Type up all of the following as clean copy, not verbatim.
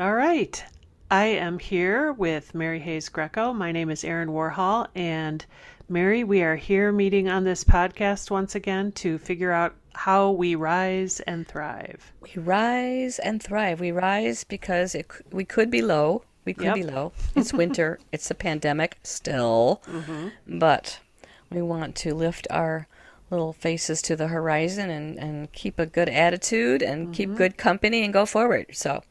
All right. I am here with Mary Hayes Greco. My name is Aaron Warhol, and Mary, we are here meeting on this podcast once again to figure out how we rise and thrive. We rise and thrive. We rise because we could be low. We could be low. It's winter. It's a pandemic still. Mm-hmm. But we want to lift our little faces to the horizon and keep a good attitude and keep good company and go forward. So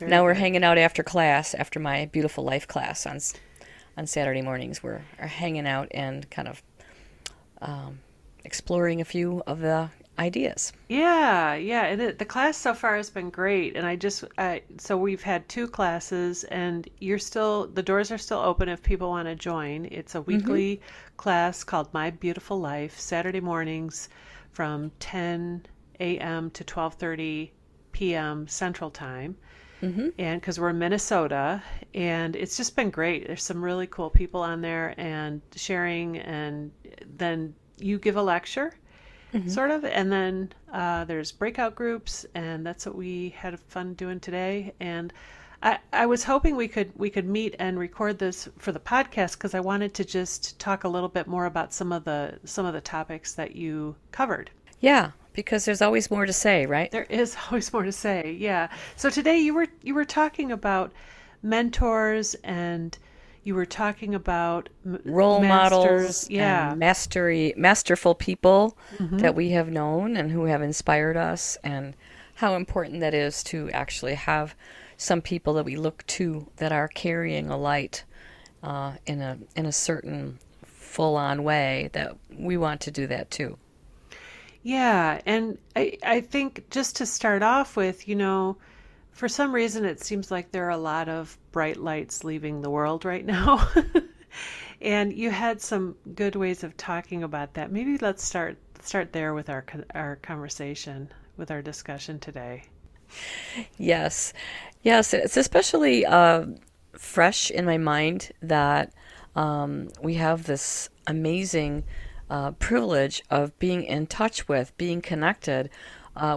now we're hanging out after class, after my Beautiful Life class on Saturday mornings. We're hanging out and kind of exploring a few of the ideas. Yeah. And the class so far has been great. And so we've had two classes, and the doors are still open if people want to join. It's a weekly class called My Beautiful Life, Saturday mornings from 10 a.m. to 12:30 p.m. Central Time. Mm-hmm. And because we're in Minnesota, and it's just been great. There's some really cool people on there and sharing, and then you give a lecture, sort of, and then there's breakout groups, and that's what we had fun doing today. And I was hoping we could meet and record this for the podcast, because I wanted to just talk a little bit more about some of the topics that you covered. Yeah. Because there's always more to say, right? There is always more to say, yeah. So today you were talking about mentors, and you were talking about role models, and masterful people that we have known and who have inspired us, and how important that is to actually have some people that we look to that are carrying a light in a certain full-on way, that we want to do that too. Yeah. And I think, just to start off with, for some reason, it seems like there are a lot of bright lights leaving the world right now. And you had some good ways of talking about that. Maybe let's start there with our conversation, with our discussion today. Yes. It's especially fresh in my mind that we have this amazing privilege of being in touch with, being connected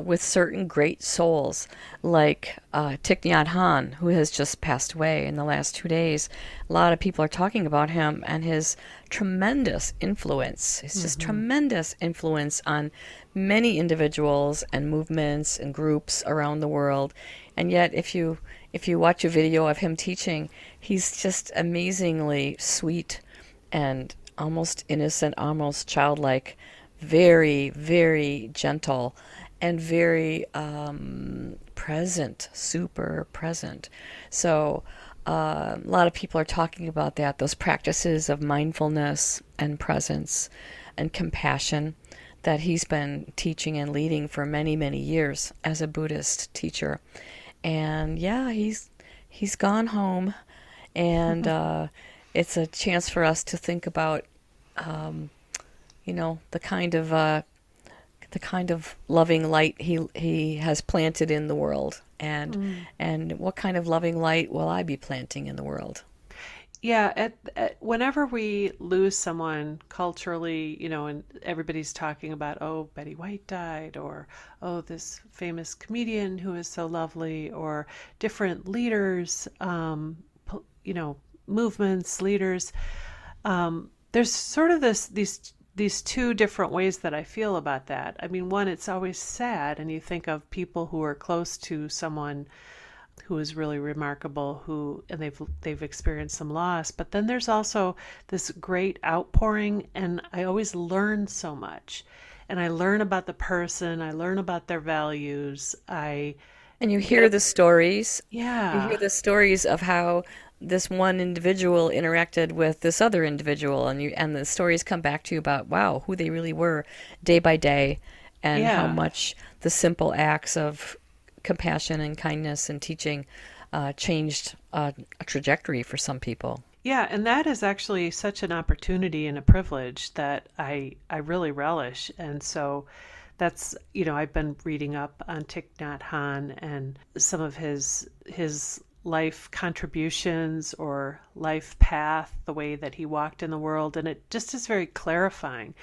with certain great souls, like Thich Nhat Hanh, who has just passed away in the last 2 days. A lot of people are talking about him and his tremendous influence. His just tremendous influence on many individuals and movements and groups around the world. And yet, if you watch a video of him teaching, he's just amazingly sweet and almost innocent, almost childlike, very, very gentle, and very present, super present. So a lot of people are talking about that, those practices of mindfulness and presence and compassion that he's been teaching and leading for many, many years as a Buddhist teacher. And he's gone home, and it's a chance for us to think about, the kind of loving light he has planted in the world, and what kind of loving light will I be planting in the world? Yeah, whenever we lose someone culturally, and everybody's talking about, oh, Betty White died, or oh, this famous comedian who is so lovely, or different leaders, movements, leaders. There's sort of these two different ways that I feel about that. I mean, one, it's always sad, and you think of people who are close to someone who is really remarkable, and they've experienced some loss. But then there's also this great outpouring, and I always learn so much, and I learn about the person, I learn about their values, and you hear the stories. Yeah, you hear the stories of how this one individual interacted with this other individual, and the stories come back to you about, wow, who they really were day by day, and how much the simple acts of compassion and kindness and teaching changed a trajectory for some people. Yeah, and that is actually such an opportunity and a privilege that I really relish. And so that's, I've been reading up on Thich Nhat Hanh and some of his life contributions or life path, the way that he walked in the world, and it just is very clarifying.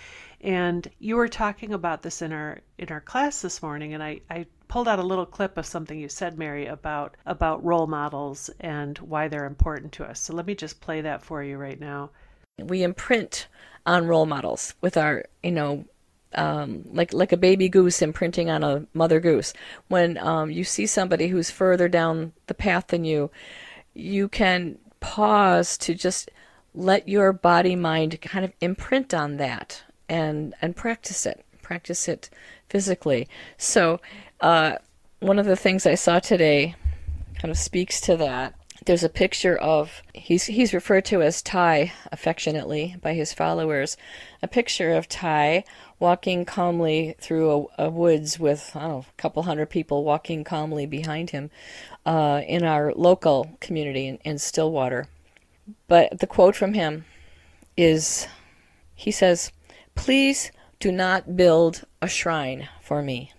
And you were talking about this in our class this morning, and I pulled out a little clip of something you said, Mary, about role models and why they're important to us. So let me just play that for you right now. We imprint on role models with our, like a baby goose imprinting on a mother goose. When you see somebody who's further down the path than you, you can pause to just let your body mind kind of imprint on that and practice it physically. So one of the things I saw today kind of speaks to that. There's a picture of, he's referred to as Ty affectionately by his followers, a picture of Ty walking calmly through a woods with a couple hundred people walking calmly behind him in our local community in Stillwater. But the quote from him is, he says, "Please do not build a shrine for me.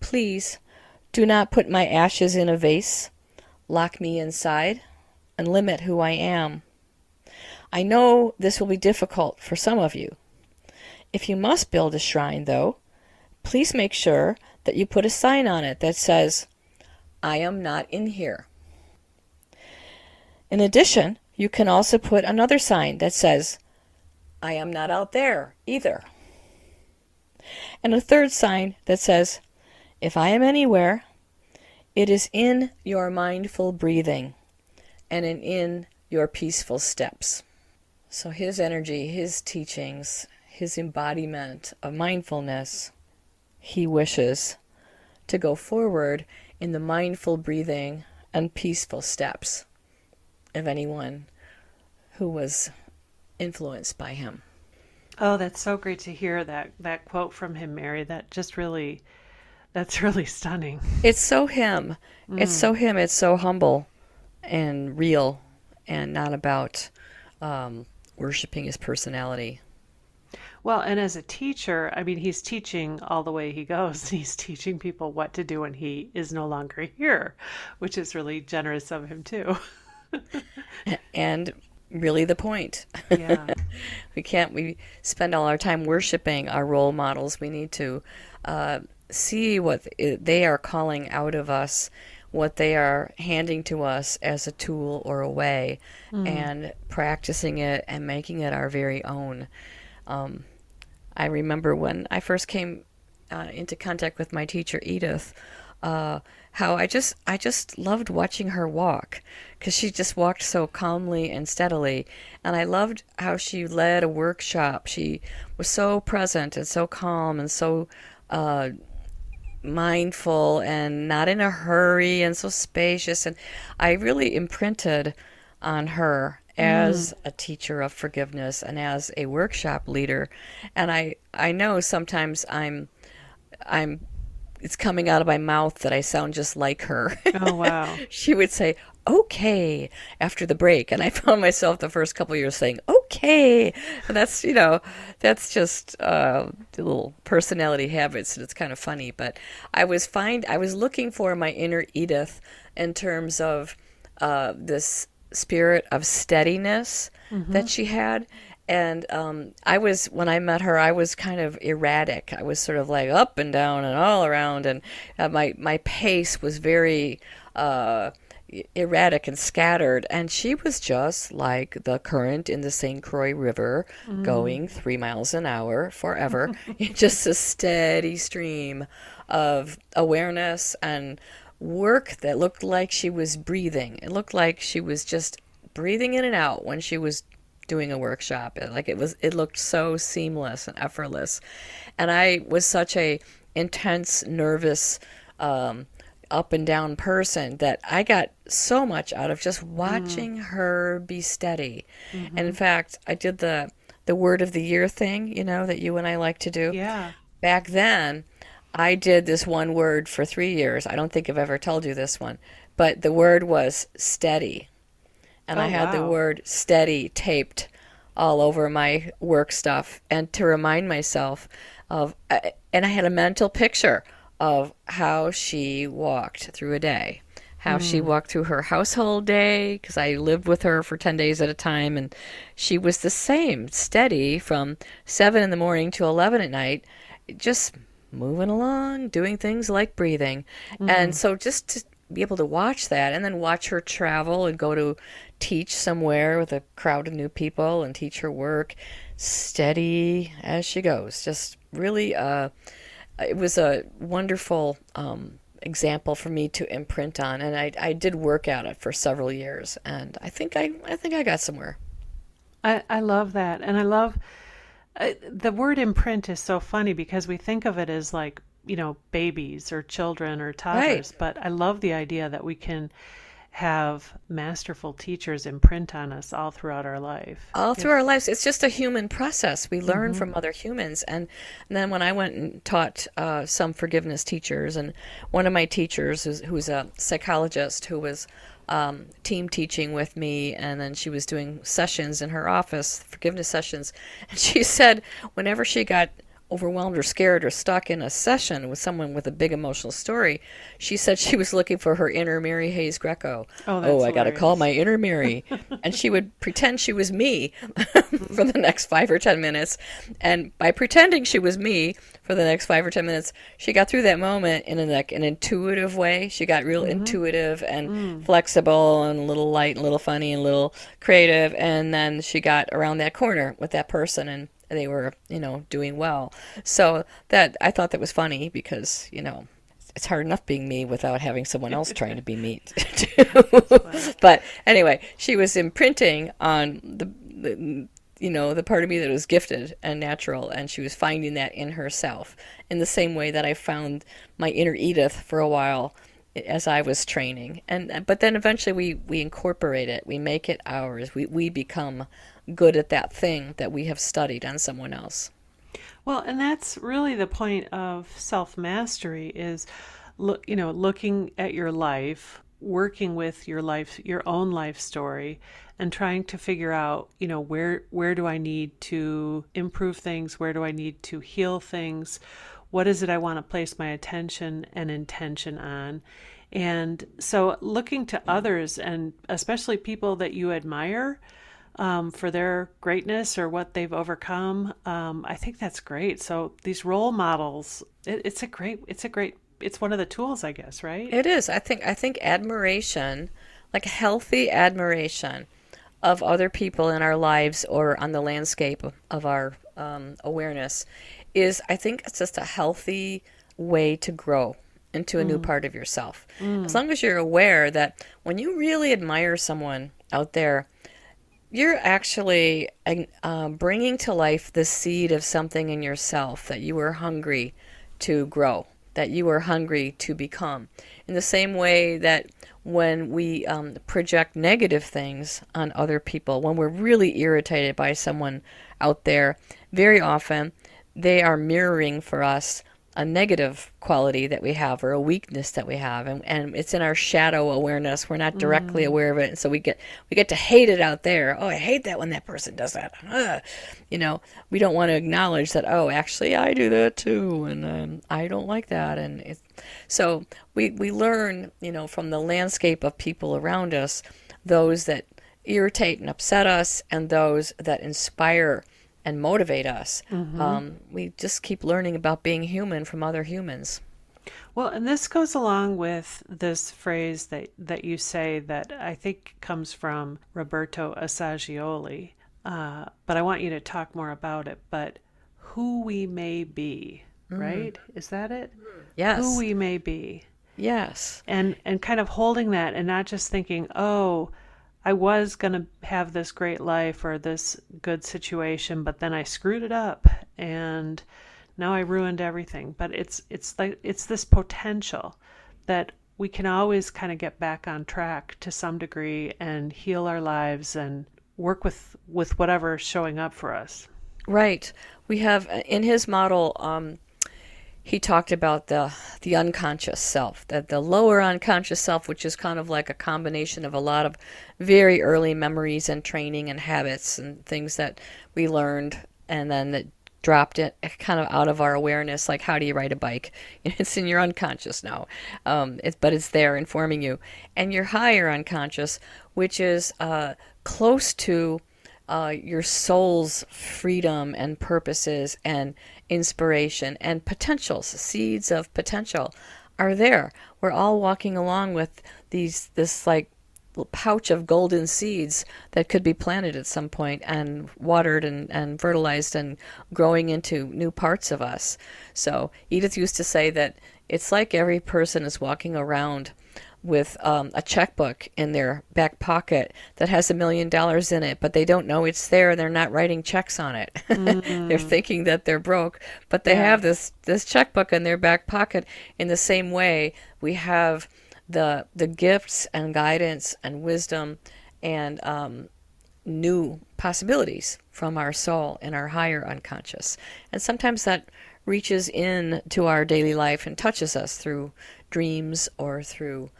Please do not put my ashes in a vase. Lock me inside and limit who I am. I know this will be difficult for some of you. If you must build a shrine, though, please make sure that you put a sign on it that says, 'I am not in here.' In addition, you can also put another sign that says, 'I am not out there either.' And a third sign that says, 'If I am anywhere, it is in your mindful breathing and in your peaceful steps.'" So his energy, his teachings, his embodiment of mindfulness, he wishes to go forward in the mindful breathing and peaceful steps of anyone who was influenced by him. Oh, that's so great to hear that quote from him, Mary. That just really... that's really stunning. It's so him. Mm. It's so him. It's so humble and real and not about worshiping his personality. Well, and as a teacher, I mean, he's teaching all the way he goes. He's teaching people what to do when he is no longer here, which is really generous of him, too. And really the point. Yeah. We spend all our time worshiping our role models. We need to... see what they are calling out of us, what they are handing to us as a tool or a way, and practicing it and making it our very own. I remember when I first came into contact with my teacher, Edith, how I just loved watching her walk, because she just walked so calmly and steadily, and I loved how she led a workshop. She was so present and so calm and so mindful and not in a hurry and so spacious, and I really imprinted on her as a teacher of forgiveness and as a workshop leader. And I know sometimes I'm it's coming out of my mouth that I sound just like her. Oh, wow. She would say, "Okay," after the break, and I found myself the first couple years saying, "Okay," and that's, that's just little personality habits, and it's kind of funny. But I was looking for my inner Edith in terms of this spirit of steadiness that she had. And when I met her, I was kind of erratic. I was sort of like up and down and all around, and my pace was very erratic and scattered. And she was just like the current in the St. Croix River, going 3 miles an hour forever. Just a steady stream of awareness and work that looked like she was breathing. It looked like she was just breathing in and out when she was doing a workshop. Like it looked so seamless and effortless. And I was such a intense, nervous, up and down person that I got so much out of just watching her be steady. Mm-hmm. And in fact, I did the word of the year thing, that you and I like to do. Yeah. Back then, I did this one word for 3 years. I don't think I've ever told you this one, but the word was steady. And I had the word steady taped all over my work stuff, and to remind myself of, and I had a mental picture of how she walked through a day, how she walked through her household day, because I lived with her for 10 days at a time, and she was the same, steady from 7 in the morning to 11 at night, just moving along, doing things like breathing. Mm-hmm. And so just to be able to watch that and then watch her travel and go to teach somewhere with a crowd of new people and teach her work, steady as she goes. Just really, it was a wonderful example for me to imprint on. And I did work at it for several years. And I think I got somewhere. I love that. And I love the word imprint is so funny because we think of it as like, you know, babies or children or toddlers. Right. But I love the idea that we can have masterful teachers imprint on us all throughout our life. All through our lives. It's just a human process. We learn mm-hmm. from other humans. And then when I went and taught some forgiveness teachers, and one of my teachers who's a psychologist who was team teaching with me, and then she was doing sessions in her office, forgiveness sessions, and she said whenever she got overwhelmed or scared or stuck in a session with someone with a big emotional story, she said she was looking for her inner Mary Hayes Greco. Oh, I gotta call my inner Mary. And she would pretend she was me for the next 5 or 10 minutes. And by pretending she was me for the next 5 or 10 minutes, she got through that moment in like an intuitive way. She got real mm-hmm. intuitive and flexible and a little light and a little funny and a little creative. And then she got around that corner with that person and they were, you know, doing well. So that I thought that was funny because, you know, it's hard enough being me without having someone else trying to be me too. But anyway, she was imprinting on the you know, the part of me that was gifted and natural, and she was finding that in herself in the same way that I found my inner Edith for a while as I was training. And but then eventually we incorporate it, we make it ours, we become good at that thing that we have studied on someone else. Well, and that's really the point of self-mastery is, you know, looking at your life, working with your life, your own life story, and trying to figure out, you know, where do I need to improve things? Where do I need to heal things? What is it I want to place my attention and intention on? And so looking to others, and especially people that you admire, for their greatness or what they've overcome. I think that's great. So these role models, it's one of the tools, I guess, right? It is. I think admiration, like healthy admiration of other people in our lives or on the landscape of our awareness is, I think it's just a healthy way to grow into a new part of yourself. As long as you're aware that when you really admire someone out there, you're actually bringing to life the seed of something in yourself that you were hungry to grow, that you were hungry to become. In the same way that when we project negative things on other people, when we're really irritated by someone out there, very often they are mirroring for us a negative quality that we have or a weakness that we have, and it's in our shadow awareness. We're not directly aware of it, and so we get to hate it out there. Oh, I hate that when that person does that. You know, we don't want to acknowledge that, oh, actually I do that too, and I don't like that. And so we learn, you know, from the landscape of people around us, those that irritate and upset us and those that inspire and motivate us. We just keep learning about being human from other humans. Well, and this goes along with this phrase that you say that I think comes from Roberto Assagioli, but I want you to talk more about it, but who we may be, right? Is that it? Yes. Who we may be. Yes. And kind of holding that and not just thinking, oh, I was going to have this great life or this good situation, but then I screwed it up and now I ruined everything. But it's like, it's this potential that we can always kind of get back on track to some degree and heal our lives and work with whatever's showing up for us. Right. We have in his model, he talked about the unconscious self, that the lower unconscious self, which is kind of like a combination of a lot of very early memories and training and habits and things that we learned and then that dropped it kind of out of our awareness, like how do you ride a bike? It's in your unconscious now, but it's there informing you. And your higher unconscious, which is close to your soul's freedom and purposes and inspiration and potentials, seeds of potential are there. We're all walking along with this like pouch of golden seeds that could be planted at some point and watered and fertilized and growing into new parts of us. So Edith used to say that it's like every person is walking around with a checkbook in their back pocket that has $1 million in it, but they don't know it's there. They're not writing checks on it. Mm-hmm. They're thinking that they're broke, but they have this checkbook in their back pocket. In the same way, we have the gifts and guidance and wisdom and new possibilities from our soul and our higher unconscious. And sometimes that reaches in to our daily life and touches us through dreams or through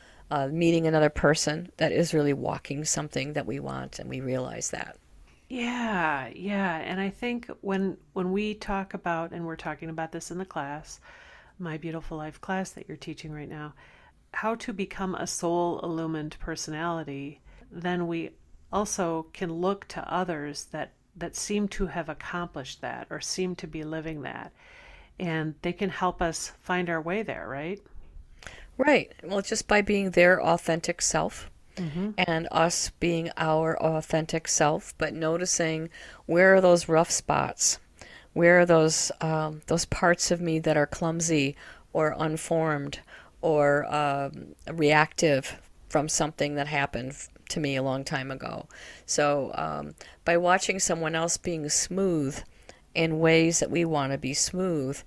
meeting another person that is really walking something that we want, and we realize that. Yeah. And I think when we talk about, and we're talking about this in the class, My Beautiful Life class that you're teaching right now, how to become a soul illumined personality, then we also can look to others that seem to have accomplished that or seem to be living that, and they can help us find our way there, right? Right. Well, just by being their authentic self, mm-hmm. and us being our authentic self, but noticing where are those rough spots, where are those parts of me that are clumsy or unformed or reactive from something that happened to me a long time ago. So by watching someone else being smooth in ways that we want to be smooth,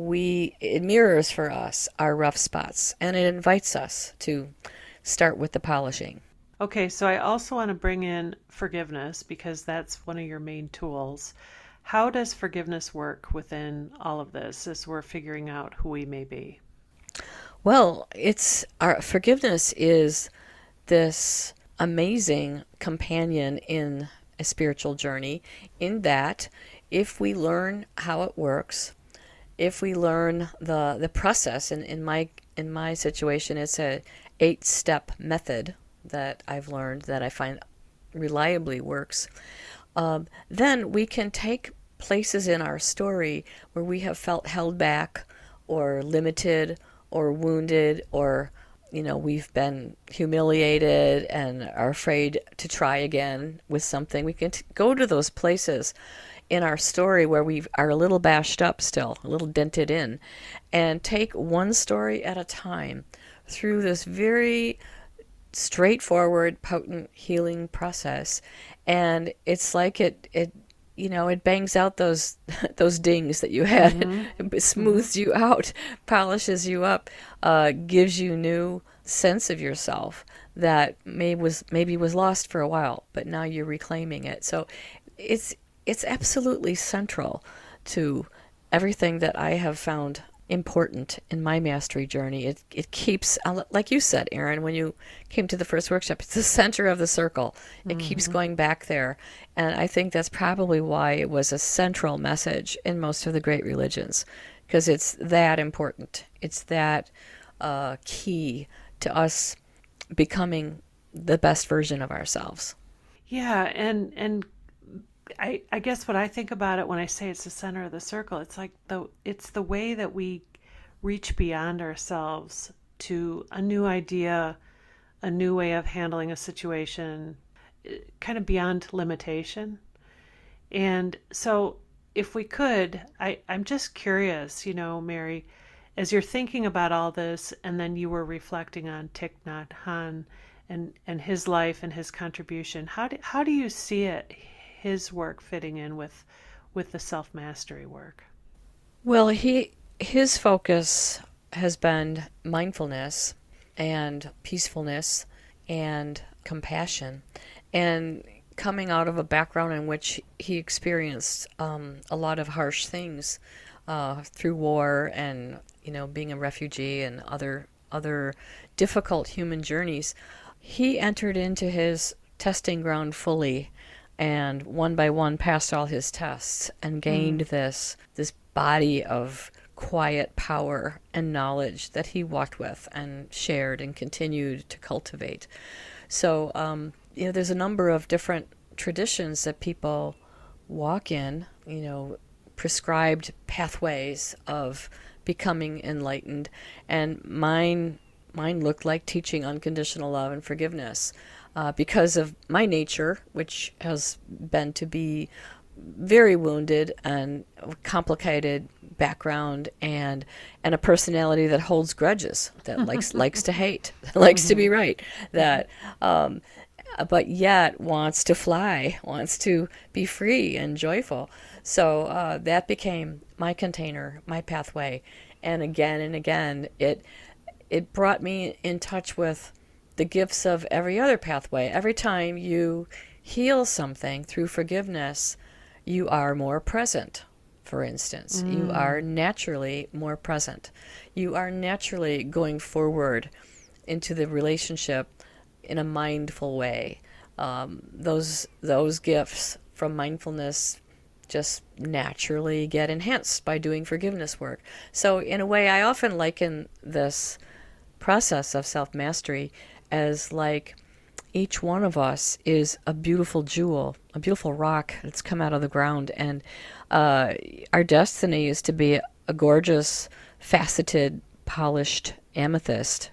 it mirrors for us our rough spots, and it invites us to start with the polishing. Okay, so I also want to bring in forgiveness, because that's one of your main tools. How does forgiveness work within all of this as we're figuring out who we may be? Well, forgiveness is this amazing companion in a spiritual journey, in that if we learn how it works, if we learn the process, and in my situation, it's a 8-step method that I've learned that I find reliably works, then we can take places in our story where we have felt held back or limited or wounded, or we've been humiliated and are afraid to try again with something. We can go to those places in our story where we are a little bashed up still, a little dented in, and take one story at a time through this very straightforward, potent healing process. And it's like it bangs out those dings that you had. Mm-hmm. It smooths you out, polishes you up, gives you new sense of yourself that maybe was lost for a while, but now you're reclaiming it. So it's absolutely central to everything that I have found important in my mastery journey. It keeps, like you said, Aaron, when you came to the first workshop, it's the center of the circle. It mm-hmm. keeps going back there. And I think that's probably why it was a central message in most of the great religions, because it's that important. It's that key to us becoming the best version of ourselves. Yeah, and I guess what I think about it when I say it's the center of the circle, it's like it's the way that we reach beyond ourselves to a new idea, a new way of handling a situation, kind of beyond limitation. And so if we could, I'm just curious, Mary, as you're thinking about all this, and then you were reflecting on Thich Nhat Hanh and his life and his contribution, how do you see it? His work fitting in with the self-mastery work? Well, his focus has been mindfulness and peacefulness and compassion, and coming out of a background in which he experienced a lot of harsh things through war and being a refugee and other difficult human journeys. He entered into his testing ground fully, and one by one passed all his tests and gained this body of quiet power and knowledge that he walked with and shared and continued to cultivate. So there's a number of different traditions that people walk in, you know, prescribed pathways of becoming enlightened, and mine looked like teaching unconditional love and forgiveness because of my nature, which has been to be very wounded and complicated background, and a personality that holds grudges, that likes to hate, that likes to be right, that but yet wants to fly, wants to be free and joyful. So that became my container, my pathway, and again it brought me in touch with the gifts of every other pathway. Every time you heal something through forgiveness, you are more present, for instance. You are naturally more present. You are naturally going forward into the relationship in a mindful way. Those gifts from mindfulness just naturally get enhanced by doing forgiveness work. So in a way, I often liken this process of self-mastery as like each one of us is a beautiful jewel, a beautiful rock that's come out of the ground, and our destiny is to be a gorgeous, faceted, polished amethyst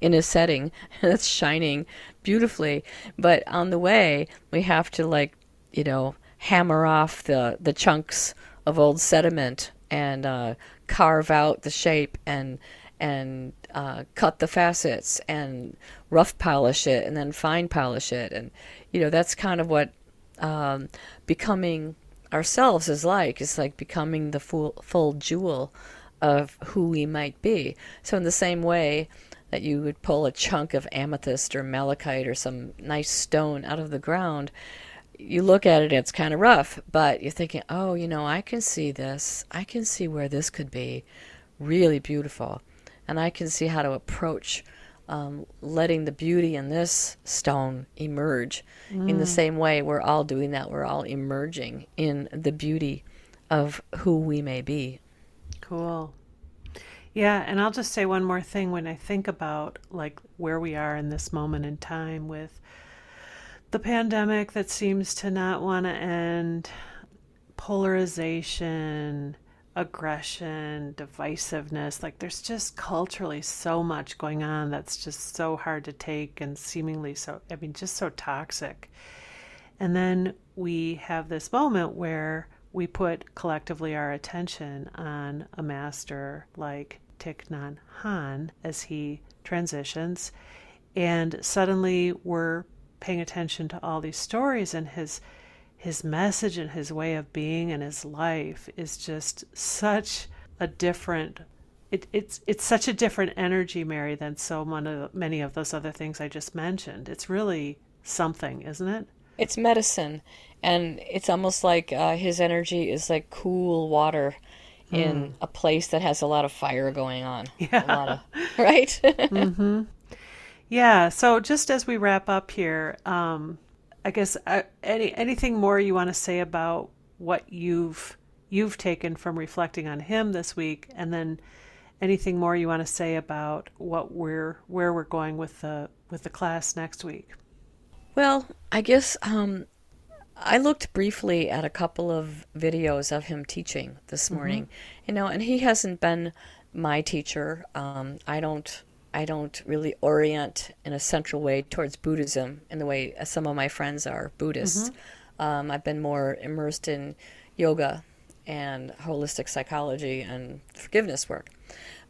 in a setting that's shining beautifully. But on the way, we have to, like, you know, hammer off the chunks of old sediment and carve out the shape and cut the facets and rough polish it and then fine polish it. And, you know, that's kind of what becoming ourselves is like. It's like becoming the full jewel of who we might be. So in the same way that you would pull a chunk of amethyst or malachite or some nice stone out of the ground, you look at it, it's kind of rough, but you're thinking, oh, you know, I can see this. I can see where this could be really beautiful. And I can see how to approach letting the beauty in this stone emerge. In the same way, we're all doing that. We're all emerging in the beauty of who we may be. Cool. Yeah, and I'll just say one more thing. When I think about, like, where we are in this moment in time with the pandemic that seems to not want to end, polarization, aggression, divisiveness, like there's just culturally so much going on that's just so hard to take and seemingly so, I mean, just so toxic. And then we have this moment where we put collectively our attention on a master like Thich Nhat Hanh as he transitions, and suddenly we're paying attention to all these stories, and his message and his way of being and his life is just such a different, it's such a different energy, Mary, than so many of those other things I just mentioned. It's really something, isn't it? It's medicine. And it's almost like his energy is like cool water in a place that has a lot of fire going on. Yeah. Right? Mm-hmm. Yeah. So just as we wrap up here, I guess anything more you want to say about what you've taken from reflecting on him this week, and then anything more you want to say about what where we're going with the class next week? Well, I guess I looked briefly at a couple of videos of him teaching this morning, you know, and he hasn't been my teacher. I don't really orient in a central way towards Buddhism in the way some of my friends are Buddhists. I've been more immersed in yoga and holistic psychology and forgiveness work.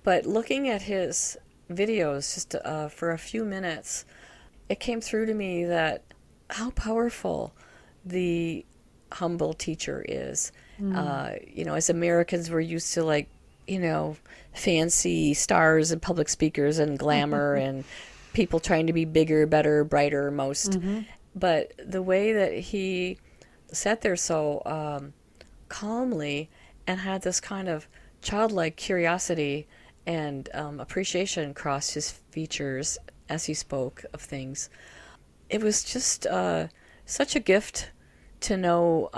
But looking at his videos just for a few minutes, it came through to me that how powerful the humble teacher is. You know, as Americans, we're used to, like, you know, fancy stars and public speakers and glamour and people trying to be bigger, better, brighter, most. But the way that he sat there so calmly and had this kind of childlike curiosity and appreciation cross his features as he spoke of things, it was just such a gift to know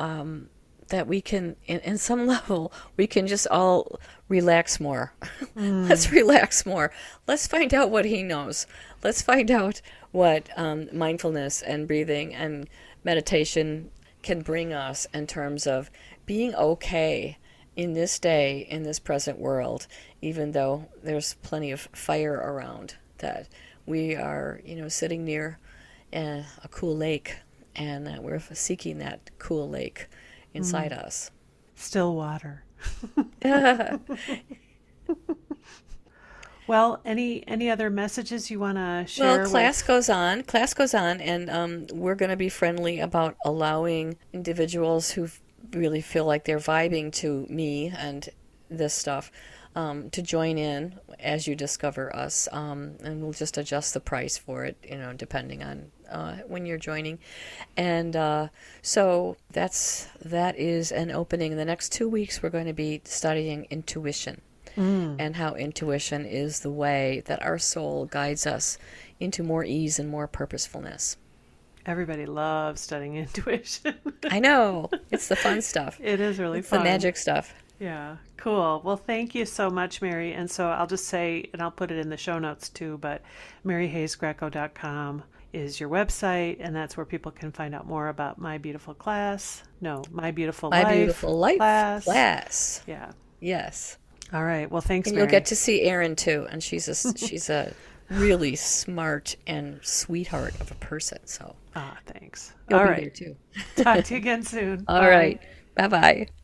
that we can, in some level, we can just all relax more. Let's relax more. Let's find out what he knows. Let's find out what mindfulness and breathing and meditation can bring us in terms of being okay in this day, in this present world, even though there's plenty of fire around that we are, you know, sitting near a cool lake, and we're seeking that cool lake inside us. Still water. Well, any other messages you want to share? Well, class goes on, and we're going to be friendly about allowing individuals who really feel like they're vibing to me and this stuff to join in as you discover us, and we'll just adjust the price for it, you know, depending on when you're joining. And so that is an opening. In the next 2 weeks, we're going to be studying intuition. And how intuition is the way that our soul guides us into more ease and more purposefulness. Everybody loves studying intuition. I know. It's the fun stuff. It is really fun. It's the magic stuff. Yeah. Cool. Well, thank you so much, Mary. And so I'll just say, and I'll put it in the show notes too, but maryhayesgreco.com is your website, and that's where people can find out more about My Beautiful Life class. Yeah. Yes. All right. Well, thanks, Mary. You'll get to see Erin too, and she's a really smart and sweetheart of a person. So. Ah, thanks. All right. You'll be here too. Talk to you again soon. All right. Bye bye.